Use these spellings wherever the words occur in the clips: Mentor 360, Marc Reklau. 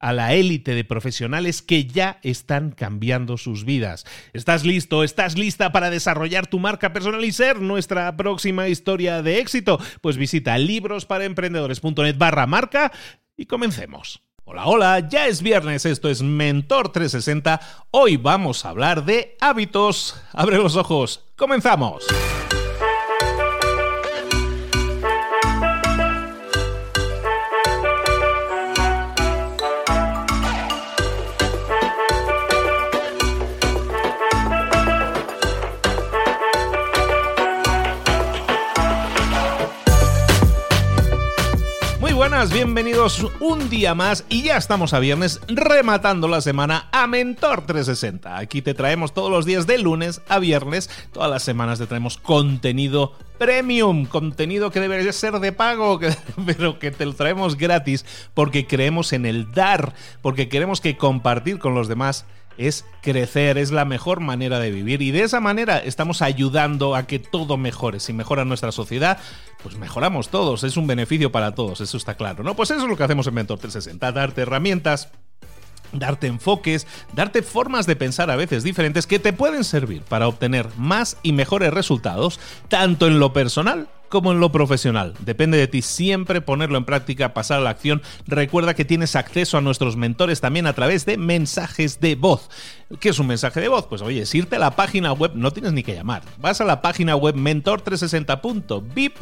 a la élite de profesionales que ya están cambiando sus vidas. ¿Estás listo? ¿Estás lista para desarrollar tu marca personal y ser nuestra próxima historia de éxito? Pues visita librosparaemprendedores.net/marca y comencemos. Hola, hola, ya es viernes, esto es Mentor 360. Hoy vamos a hablar de hábitos. Abre los ojos, comenzamos. Bienvenidos un día más y ya estamos a viernes rematando la semana a Mentor 360. Aquí te traemos todos los días de lunes a viernes, todas las semanas te traemos contenido premium, contenido que debería ser de pago, pero que te lo traemos gratis porque creemos en el dar, porque queremos que compartir con los demás es crecer, es la mejor manera de vivir y de esa manera estamos ayudando a que todo mejore. Si mejora nuestra sociedad, pues mejoramos todos, es un beneficio para todos, eso está claro, ¿no? Pues eso es lo que hacemos en Mentor 360, darte herramientas, darte enfoques, darte formas de pensar a veces diferentes que te pueden servir para obtener más y mejores resultados, tanto en lo personal como en lo profesional. Depende de ti siempre ponerlo en práctica, pasar a la acción. Recuerda que tienes acceso a nuestros mentores también a través de mensajes de voz. ¿Qué es un mensaje de voz? Pues oye, es irte a la página web, no tienes ni que llamar. Vas a la página web mentor360.vip,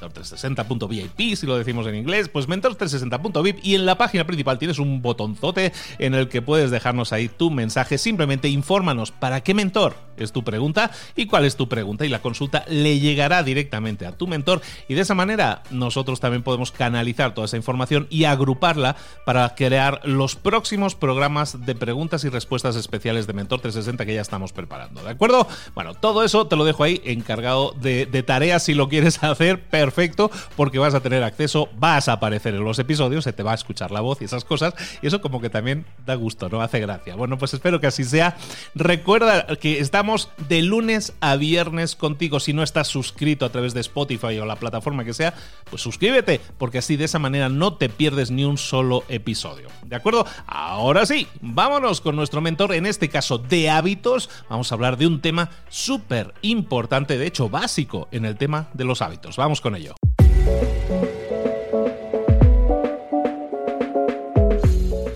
mentor360.vip si lo decimos en inglés, pues mentor360.vip, y en la página principal tienes un botonzote en el que puedes dejarnos ahí tu mensaje. Simplemente infórmanos para qué mentor es tu pregunta y cuál es tu pregunta, y la consulta le llegará directamente a tu mentor, y de esa manera nosotros también podemos canalizar toda esa información y agruparla para crear los próximos programas de preguntas y respuestas especiales de Mentor 360 que ya estamos preparando, ¿de acuerdo? Bueno, todo eso te lo dejo ahí encargado de tareas. Si lo quieres hacer, perfecto, porque vas a tener acceso, vas a aparecer en los episodios, se te va a escuchar la voz y esas cosas, y eso como que también da gusto, ¿no? Hace gracia. Bueno, pues espero que así sea. Recuerda que estamos de lunes a viernes contigo. Si no estás suscrito a través de Spotify o la plataforma que sea, pues suscríbete, porque así de esa manera no te pierdes ni un solo episodio, ¿de acuerdo? Ahora sí, vámonos con nuestro mentor, en este caso de hábitos. Vamos a hablar de un tema súper importante, de hecho básico en el tema de los hábitos. Vamos con ello.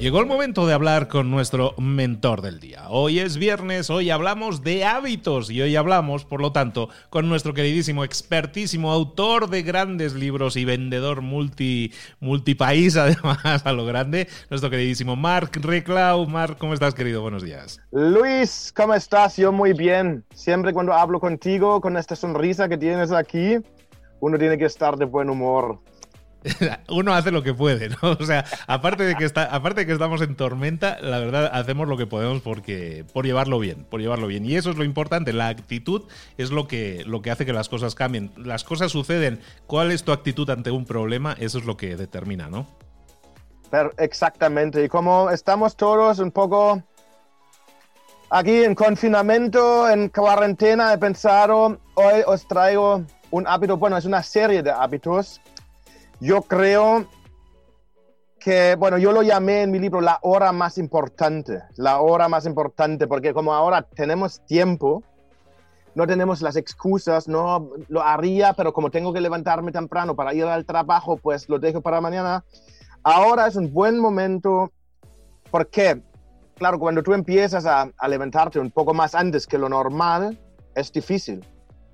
Llegó el momento de hablar con nuestro mentor del día. Hoy es viernes, hoy hablamos de hábitos y hoy hablamos, por lo tanto, con nuestro queridísimo, expertísimo, autor de grandes libros y vendedor multipaís, además, a lo grande, nuestro queridísimo Marc Reklau. Marc, ¿cómo estás, querido? Buenos días. Luis, ¿cómo estás? Yo muy bien. Siempre cuando hablo contigo, con esta sonrisa que tienes aquí, uno tiene que estar de buen humor. uno hace lo que puede, ¿no? O sea, aparte de que estamos en tormenta, la verdad hacemos lo que podemos por llevarlo bien, Y eso es lo importante, la actitud es lo que hace que las cosas cambien. Las cosas suceden. ¿Cuál es tu actitud ante un problema? Eso es lo que determina, ¿no? Pero exactamente. Y como estamos todos un poco aquí en confinamiento, en cuarentena, he pensado, hoy os traigo un hábito, bueno, es una serie de hábitos. Yo creo que, bueno, yo lo llamé en mi libro la hora más importante, porque como ahora tenemos tiempo, no tenemos las excusas, no lo haría, pero como tengo que levantarme temprano para ir al trabajo, pues lo dejo para mañana. Ahora es un buen momento, porque, claro, cuando tú empiezas a levantarte un poco más antes que lo normal, es difícil,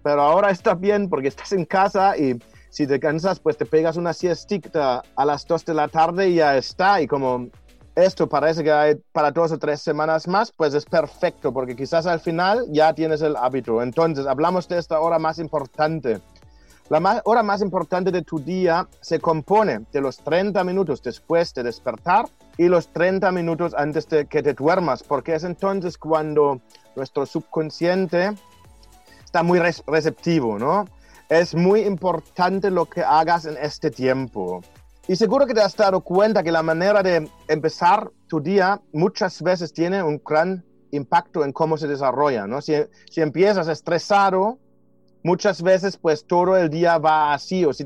pero ahora está bien porque estás en casa y si te cansas, pues te pegas una siestita a las 2 de la tarde y ya está. Y como esto parece que hay para 2 o 3 semanas más, pues es perfecto, porque quizás al final ya tienes el hábito. Entonces, hablamos de esta hora más importante. Hora más importante de tu día se compone de los 30 minutos después de despertar y los 30 minutos antes de que te duermas, porque es entonces cuando nuestro subconsciente está muy receptivo, ¿no? Es muy importante lo que hagas en este tiempo. Y seguro que te has dado cuenta que la manera de empezar tu día muchas veces tiene un gran impacto en cómo se desarrolla, ¿no? Si empiezas estresado, muchas veces pues todo el día va así. O si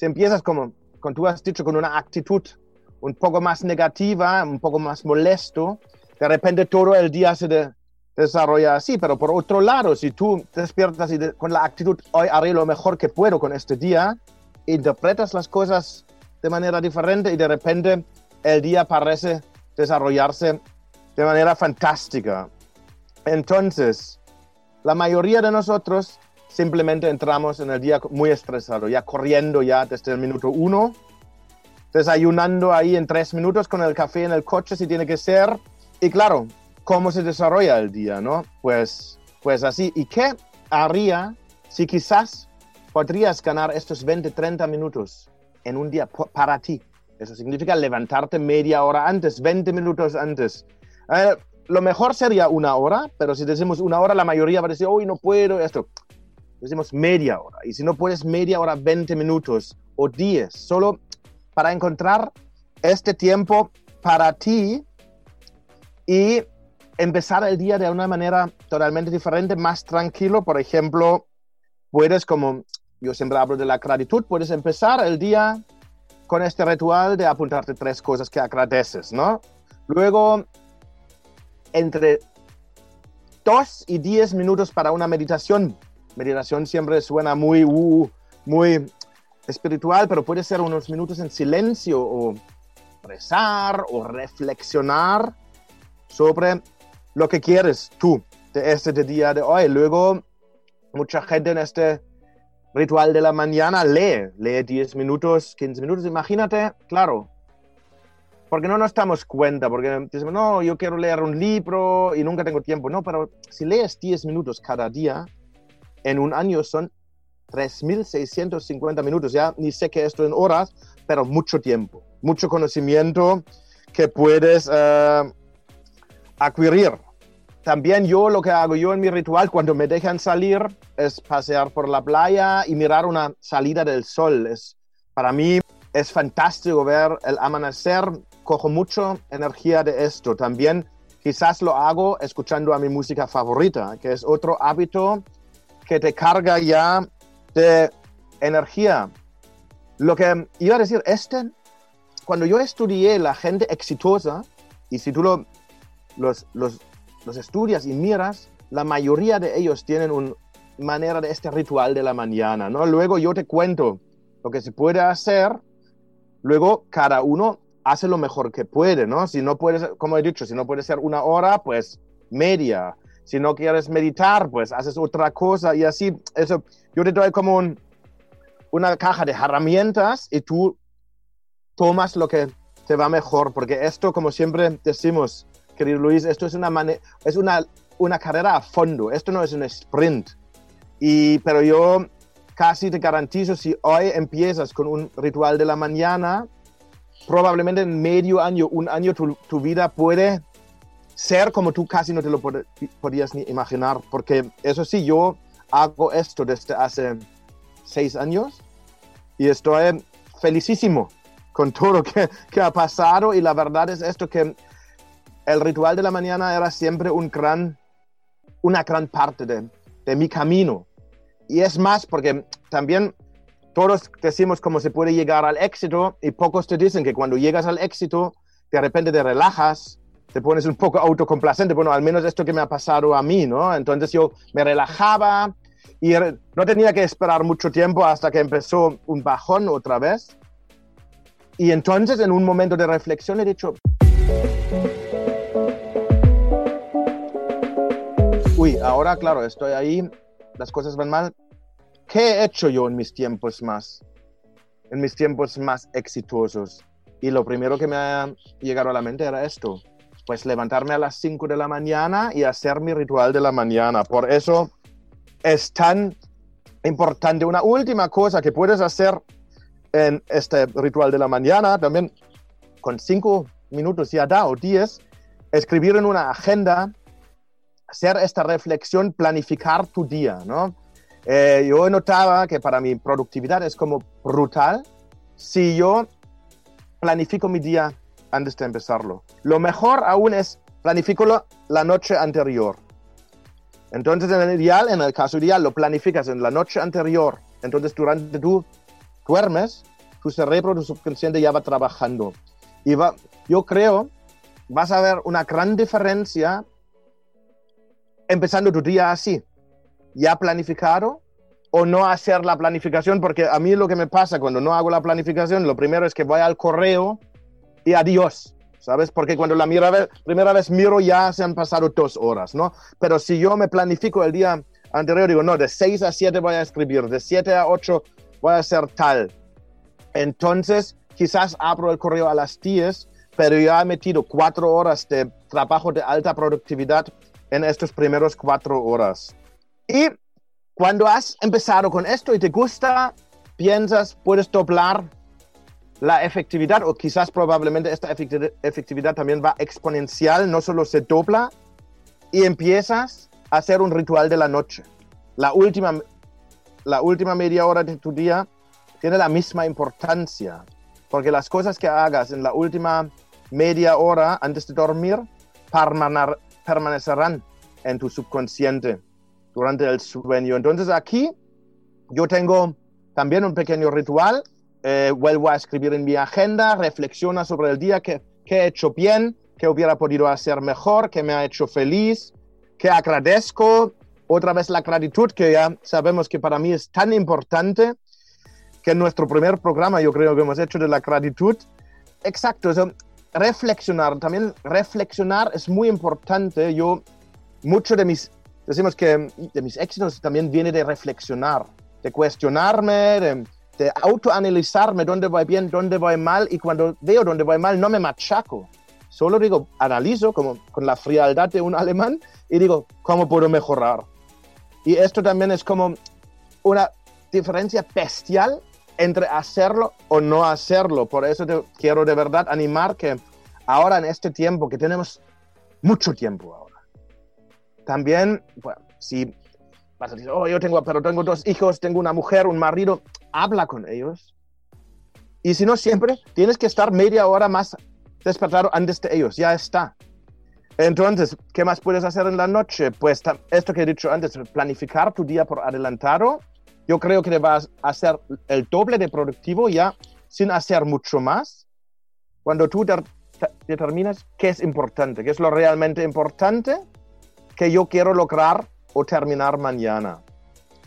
empiezas, como tú has dicho, con una actitud un poco más negativa, un poco más molesto, de repente todo el día se desarrolla así. Pero por otro lado, si tú te despiertas y con la actitud, hoy haré lo mejor que puedo con este día, interpretas las cosas de manera diferente y de repente el día parece desarrollarse de manera fantástica. Entonces, la mayoría de nosotros simplemente entramos en el día muy estresado, ya corriendo ya desde el minuto 1, desayunando ahí en 3 minutos con el café en el coche si tiene que ser. Y claro, ¿cómo se desarrolla el día, no? Pues así. ¿Y qué haría si quizás podrías ganar estos 20, 30 minutos en un día para ti? Eso significa levantarte media hora antes, 20 minutos antes. Lo mejor sería 1 hora, pero si decimos 1 hora, la mayoría va a decir, hoy no puedo, esto. Decimos media hora. Y si no puedes media hora, 20 minutos o 10, solo para encontrar este tiempo para ti y empezar el día de una manera totalmente diferente, más tranquilo. Por ejemplo, puedes, como yo siempre hablo de la gratitud, puedes empezar el día con este ritual de apuntarte 3 cosas que agradeces, ¿no? Luego, entre 2 y 10 minutos para una meditación. Meditación siempre suena muy, muy espiritual, pero puede ser unos minutos en silencio o rezar o reflexionar sobre lo que quieres tú de este día de hoy. Luego, mucha gente en este ritual de la mañana lee 10 minutos, 15 minutos, imagínate, claro, porque no nos damos cuenta, porque decimos, no, yo quiero leer un libro y nunca tengo tiempo. No, pero si lees 10 minutos cada día, en un año son 3.650 minutos, ya ni sé qué esto en horas, pero mucho tiempo, mucho conocimiento que puedes adquirir. También lo que hago yo en mi ritual cuando me dejan salir es pasear por la playa y mirar una salida del sol. Para mí es fantástico ver el amanecer, cojo mucha energía de esto. También quizás lo hago escuchando a mi música favorita, que es otro hábito que te carga ya de energía. Lo que iba a decir, cuando yo estudié la gente exitosa, y si tú los estudias y miras, la mayoría de ellos tienen una manera de este ritual de la mañana, ¿no? Luego yo te cuento lo que se puede hacer, luego cada uno hace lo mejor que puede, ¿no? Si no puedes, como he dicho, si no puedes ser 1 hora, pues media. Si no quieres meditar, pues haces otra cosa y así. Eso, yo te doy como una caja de herramientas y tú tomas lo que te va mejor, porque esto, como siempre decimos, querido Luis, esto es una carrera a fondo, esto no es un sprint. Pero yo casi te garantizo, si hoy empiezas con un ritual de la mañana, probablemente en medio año, un año, tu vida puede ser como tú casi no te lo podías ni imaginar. Porque eso sí, yo hago esto desde hace 6 años y estoy felicísimo con todo que ha pasado. Y la verdad es esto, que el ritual de la mañana era siempre una gran parte de mi camino. Y es más, porque también todos decimos cómo se puede llegar al éxito, y pocos te dicen que cuando llegas al éxito, de repente te relajas, te pones un poco autocomplacente. Bueno, al menos esto que me ha pasado a mí, ¿no? Entonces yo me relajaba y no tenía que esperar mucho tiempo hasta que empezó un bajón otra vez. Y entonces, en un momento de reflexión, he dicho, uy, ahora, claro, estoy ahí, las cosas van mal. ¿Qué he hecho yo en mis tiempos más exitosos? Y lo primero que me ha llegado a la mente era esto, pues levantarme a las 5 de la mañana y hacer mi ritual de la mañana. Por eso es tan importante. Una última cosa que puedes hacer en este ritual de la mañana, también con 5 minutos ya da, o 10, escribir en una agenda, hacer esta reflexión, planificar tu día, ¿no? Yo notaba que para mi productividad es como brutal si yo planifico mi día antes de empezarlo. Lo mejor aún es planificarlo la noche anterior. Entonces, en el caso ideal, lo planificas en la noche anterior. Entonces, durante tú duermes, tu cerebro, tu subconsciente ya va trabajando. Y yo creo, vas a ver una gran diferencia empezando tu día así, ya planificado, o no hacer la planificación. Porque a mí lo que me pasa cuando no hago la planificación, lo primero es que voy al correo y adiós, ¿sabes? Porque cuando la primera vez miro, ya se han pasado 2 horas, ¿no? Pero si yo me planifico el día anterior, digo, no, de 6 a 7 voy a escribir, de 7 a 8 voy a hacer tal. Entonces, quizás abro el correo a las 10, pero ya he metido 4 horas de trabajo de alta productividad en estos primeros 4 horas. Y cuando has empezado con esto y te gusta, piensas, puedes doblar la efectividad, o quizás probablemente esta efectividad también va exponencial, no solo se dobla, y empiezas a hacer un ritual de la noche. La última media hora de tu día tiene la misma importancia, porque las cosas que hagas en la última media hora antes de dormir permanecerán en tu subconsciente durante el sueño. Entonces aquí yo tengo también un pequeño ritual, vuelvo a escribir en mi agenda, reflexiona sobre el día, qué he hecho bien, qué hubiera podido hacer mejor, qué me ha hecho feliz, qué agradezco. Otra vez la gratitud, que ya sabemos que para mí es tan importante, que en nuestro primer programa yo creo que hemos hecho de la gratitud. Exacto, o sea, reflexionar es muy importante. Yo, mucho de mis... Decimos que de mis éxitos también viene de reflexionar, de cuestionarme, de autoanalizarme, dónde voy bien, dónde voy mal. Y cuando veo dónde voy mal, no me machaco. Solo digo, analizo como con la frialdad de un alemán y digo, ¿cómo puedo mejorar? Y esto también es como una diferencia bestial entre hacerlo o no hacerlo. Por eso te quiero de verdad animar que ahora, en este tiempo, que tenemos mucho tiempo ahora, también, bueno, si vas a decir, oh, pero tengo 2 hijos, tengo una mujer, un marido, habla con ellos. Y si no, siempre tienes que estar media hora más despertado antes de ellos, ya está. Entonces, ¿qué más puedes hacer en la noche? Pues esto que he dicho antes, planificar tu día por adelantado. Yo creo que te vas a hacer el doble de productivo ya sin hacer mucho más. Cuando tú determinas qué es importante, qué es lo realmente importante que yo quiero lograr o terminar mañana.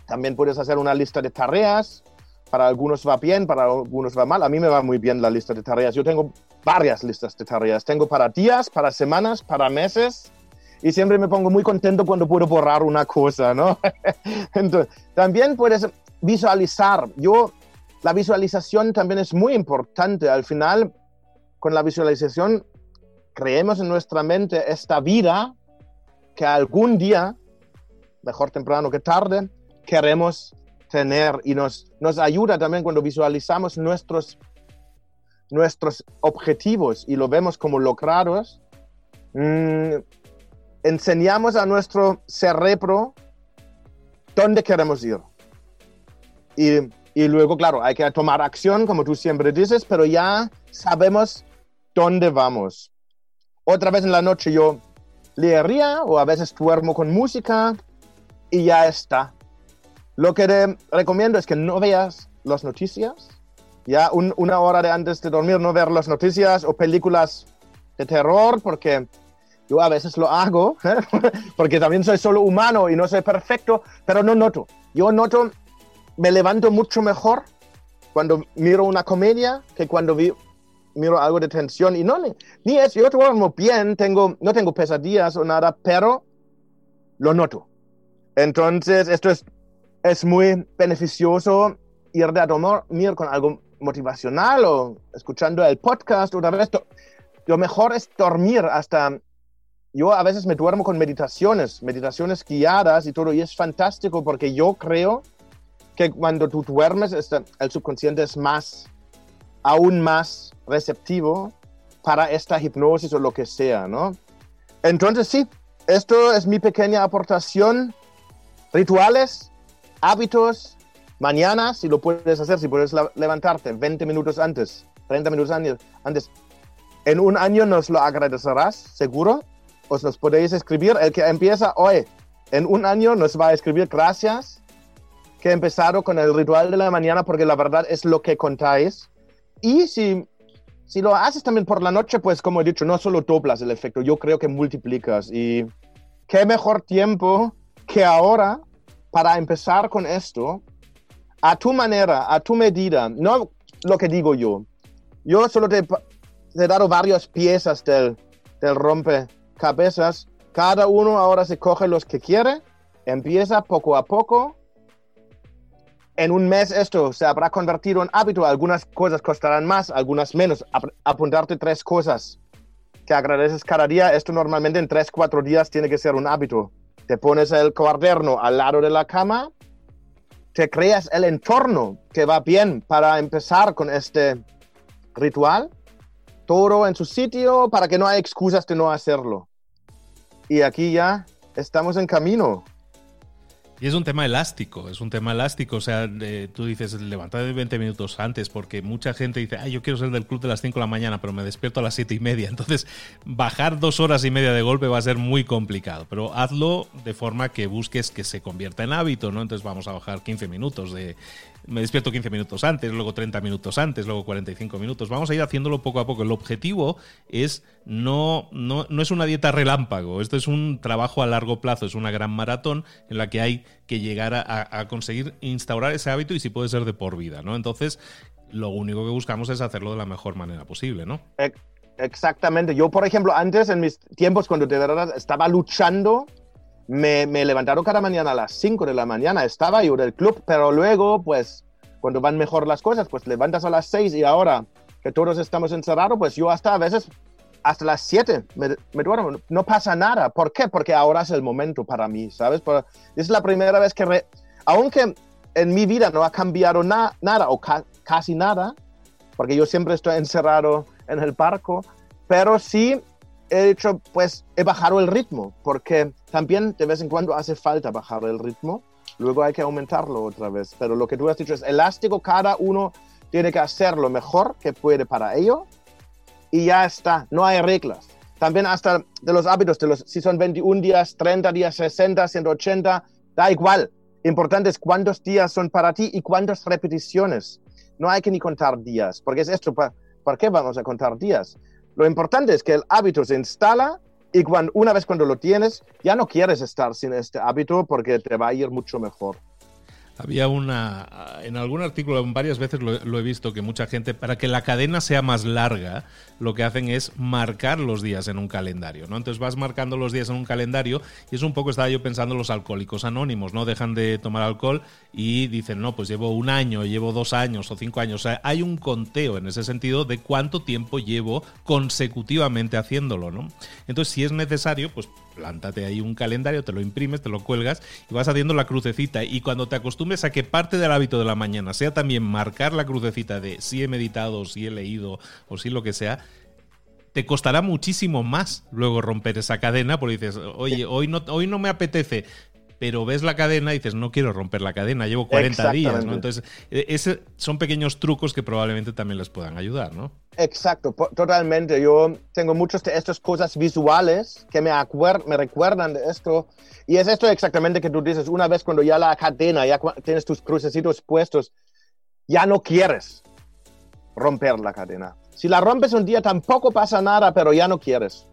También puedes hacer una lista de tareas. Para algunos va bien, para algunos va mal. A mí me va muy bien la lista de tareas. Yo tengo varias listas de tareas. Tengo para días, para semanas, para meses. Y siempre me pongo muy contento cuando puedo borrar una cosa, ¿no? Entonces, también puedes visualizar. La visualización también es muy importante. Al final, con la visualización, creemos en nuestra mente esta vida que algún día, mejor temprano que tarde, queremos tener y nos ayuda también cuando visualizamos nuestros objetivos y lo vemos como logrados. Enseñamos a nuestro cerebro dónde queremos ir. Y luego, claro, hay que tomar acción, como tú siempre dices, pero ya sabemos dónde vamos. Otra vez en la noche yo leería o a veces duermo con música y ya está. Lo que te recomiendo es que no veas las noticias. Ya una hora de antes de dormir no ver las noticias o películas de terror, porque yo a veces lo hago, ¿eh? Porque también soy solo humano y no soy perfecto, pero no noto. Yo noto, me levanto mucho mejor cuando miro una comedia que cuando miro algo de tensión. Y no, ni es, yo duermo bien, no tengo pesadillas o nada, pero lo noto. Entonces, esto es muy beneficioso, ir a dormir con algo motivacional o escuchando el podcast otra vez. Lo mejor es dormir hasta... Yo a veces me duermo con meditaciones guiadas y todo, y es fantástico porque yo creo que cuando tú duermes, el subconsciente es aún más receptivo para esta hipnosis o lo que sea, ¿no? Entonces sí, esto es mi pequeña aportación. Rituales, hábitos, mañana, si lo puedes hacer, si puedes levantarte 20 minutos antes, 30 minutos antes, en un año nos lo agradecerás, seguro. Os los podéis escribir. El que empieza hoy, en un año, nos va a escribir gracias que he empezado con el ritual de la mañana, porque la verdad es lo que contáis. Y si lo haces también por la noche, pues como he dicho, no solo doblas el efecto, yo creo que multiplicas. Y qué mejor tiempo que ahora para empezar con esto a tu manera, a tu medida, no lo que digo yo. Yo solo te he dado varias piezas del rompecabezas. Cada uno ahora se coge los que quiere, empieza poco a poco. En un mes esto se habrá convertido en hábito. Algunas cosas costarán más, algunas menos. Apuntarte 3 cosas que agradeces cada día. Esto normalmente en 3-4 días tiene que ser un hábito. Te pones el cuaderno al lado de la cama, te creas el entorno que va bien para empezar con este ritual. Todo en su sitio para que no haya excusas de no hacerlo. Y aquí ya estamos en camino. Y es un tema elástico, O sea, tú dices, levantate 20 minutos antes, porque mucha gente dice, yo quiero ser del club de las 5 de la mañana, pero me despierto a las 7:30. Entonces, bajar 2 horas y media de golpe va a ser muy complicado. Pero hazlo de forma que busques que se convierta en hábito, ¿no? Entonces, vamos a bajar 15 minutos de... Me despierto 15 minutos antes, luego 30 minutos antes, luego 45 minutos. Vamos a ir haciéndolo poco a poco. El objetivo es no es una dieta relámpago. Esto es un trabajo a largo plazo. Es una gran maratón en la que hay que llegar a conseguir instaurar ese hábito y si puede ser de por vida, ¿no? Entonces, lo único que buscamos es hacerlo de la mejor manera posible, ¿no? Exactamente. Yo, por ejemplo, antes, en mis tiempos, cuando de verdad estaba luchando... Me levantaron cada mañana a las 5 de la mañana, estaba yo del club, pero luego, pues, cuando van mejor las cosas, pues levantas a las 6 y ahora que todos estamos encerrados, pues yo hasta a veces, hasta las 7 me duermo, no pasa nada. ¿Por qué? Porque ahora es el momento para mí, ¿sabes? Es la primera vez que, aunque en mi vida no ha cambiado nada o casi nada, porque yo siempre estoy encerrado en el barco, pero sí... He hecho, pues, he bajado el ritmo, porque también de vez en cuando hace falta bajar el ritmo, luego hay que aumentarlo otra vez. Pero lo que tú has dicho es elástico, cada uno tiene que hacer lo mejor que puede para ello y ya está, no hay reglas. También hasta de los hábitos, si son 21 días, 30 días, 60, 180, da igual. Importante es cuántos días son para ti y cuántas repeticiones. No hay que ni contar días, porque es esto, ¿por qué vamos a contar días? Lo importante es que el hábito se instala y una vez cuando lo tienes, ya no quieres estar sin este hábito porque te va a ir mucho mejor. Había en algún artículo, varias veces lo he visto, que mucha gente, para que la cadena sea más larga, lo que hacen es marcar los días en un calendario, ¿no? Entonces vas marcando los días en un calendario y es un poco, estaba yo pensando, los alcohólicos anónimos, ¿no? Dejan de tomar alcohol y dicen, no, pues llevo 1 año, llevo 2 años o 5 años. O sea, hay un conteo en ese sentido de cuánto tiempo llevo consecutivamente haciéndolo, ¿no? Entonces, si es necesario, pues plántate ahí un calendario, te lo imprimes, te lo cuelgas y vas haciendo la crucecita y cuando te acostumbras acostumbres a que parte del hábito de la mañana sea también marcar la crucecita de si he meditado, si he leído o si lo que sea, te costará muchísimo más luego romper esa cadena, porque dices, oye, hoy no me apetece, pero ves la cadena y dices, no quiero romper la cadena, llevo 40 días, ¿no? Entonces, son pequeños trucos que probablemente también les puedan ayudar, ¿no? Exacto, totalmente. Yo tengo muchas de estas cosas visuales que me recuerdan de esto. Y es esto exactamente que tú dices, una vez cuando ya la cadena, ya tienes tus crucecitos puestos, ya no quieres romper la cadena. Si la rompes un día tampoco pasa nada, pero ya no quieres.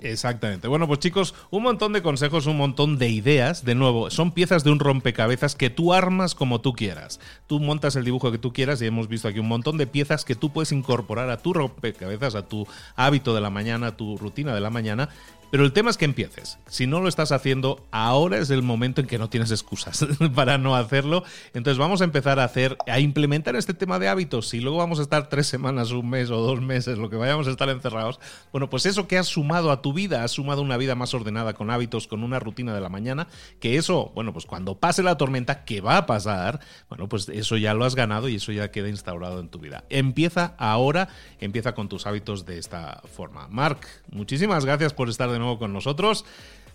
Exactamente. Bueno, pues chicos, un montón de consejos, un montón de ideas. De nuevo, son piezas de un rompecabezas que tú armas como tú quieras. Tú montas el dibujo que tú quieras y hemos visto aquí un montón de piezas que tú puedes incorporar a tu rompecabezas, a tu hábito de la mañana, a tu rutina de la mañana. Pero el tema es que empieces. Si no lo estás haciendo, ahora es el momento en que no tienes excusas para no hacerlo. Entonces vamos a empezar a implementar este tema de hábitos. Si luego vamos a estar 3 semanas, un mes o 2 meses, lo que vayamos a estar encerrados, bueno, pues eso que has sumado a tu vida, has sumado una vida más ordenada con hábitos, con una rutina de la mañana, que eso, bueno, pues cuando pase la tormenta, que va a pasar, bueno, pues eso ya lo has ganado y eso ya queda instaurado en tu vida. Empieza ahora, empieza con tus hábitos de esta forma. Marc, muchísimas gracias por estar de nuevo con nosotros.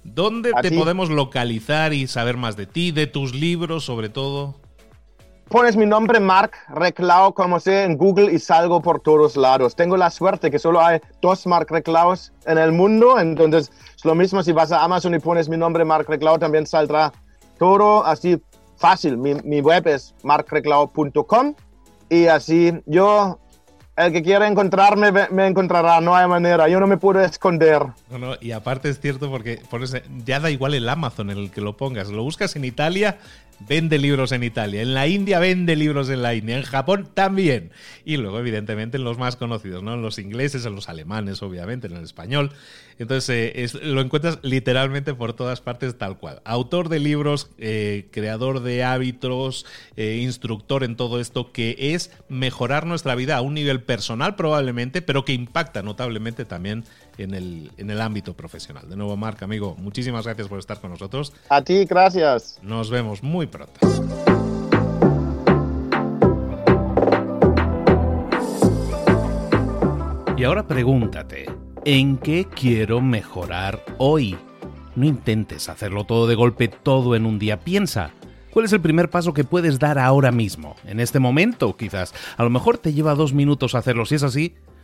¿Dónde te podemos localizar y saber más de ti, de tus libros, sobre todo? Pones mi nombre, Marc Reklau, como sé, en Google y salgo por todos lados. Tengo la suerte que solo hay 2 Marc Reklaus en el mundo, entonces es lo mismo si vas a Amazon y pones mi nombre, Marc Reklau, también saldrá todo así fácil. Mi web es marcreklau.com y así yo... El que quiera encontrarme, me encontrará, no hay manera, yo no me puedo esconder. No, y aparte es cierto porque por eso, ya da igual el Amazon en el que lo pongas, lo buscas en Italia, vende libros en Italia, en la India vende libros en la India, en Japón también. Y luego evidentemente en los más conocidos, ¿no? En los ingleses, en los alemanes obviamente, en el español. Entonces lo encuentras literalmente por todas partes tal cual. Autor de libros, creador de hábitos, instructor en todo esto que es mejorar nuestra vida a un nivel personal probablemente, pero que impacta notablemente también en el ámbito profesional. De nuevo, Marc, amigo, muchísimas gracias por estar con nosotros. A ti, gracias. Nos vemos muy pronto. Y ahora pregúntate, ¿en qué quiero mejorar hoy? No intentes hacerlo todo de golpe, todo en un día. Piensa, ¿cuál es el primer paso que puedes dar ahora mismo? En este momento, quizás. A lo mejor te lleva 2 minutos hacerlo. Si es así,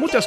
Muchas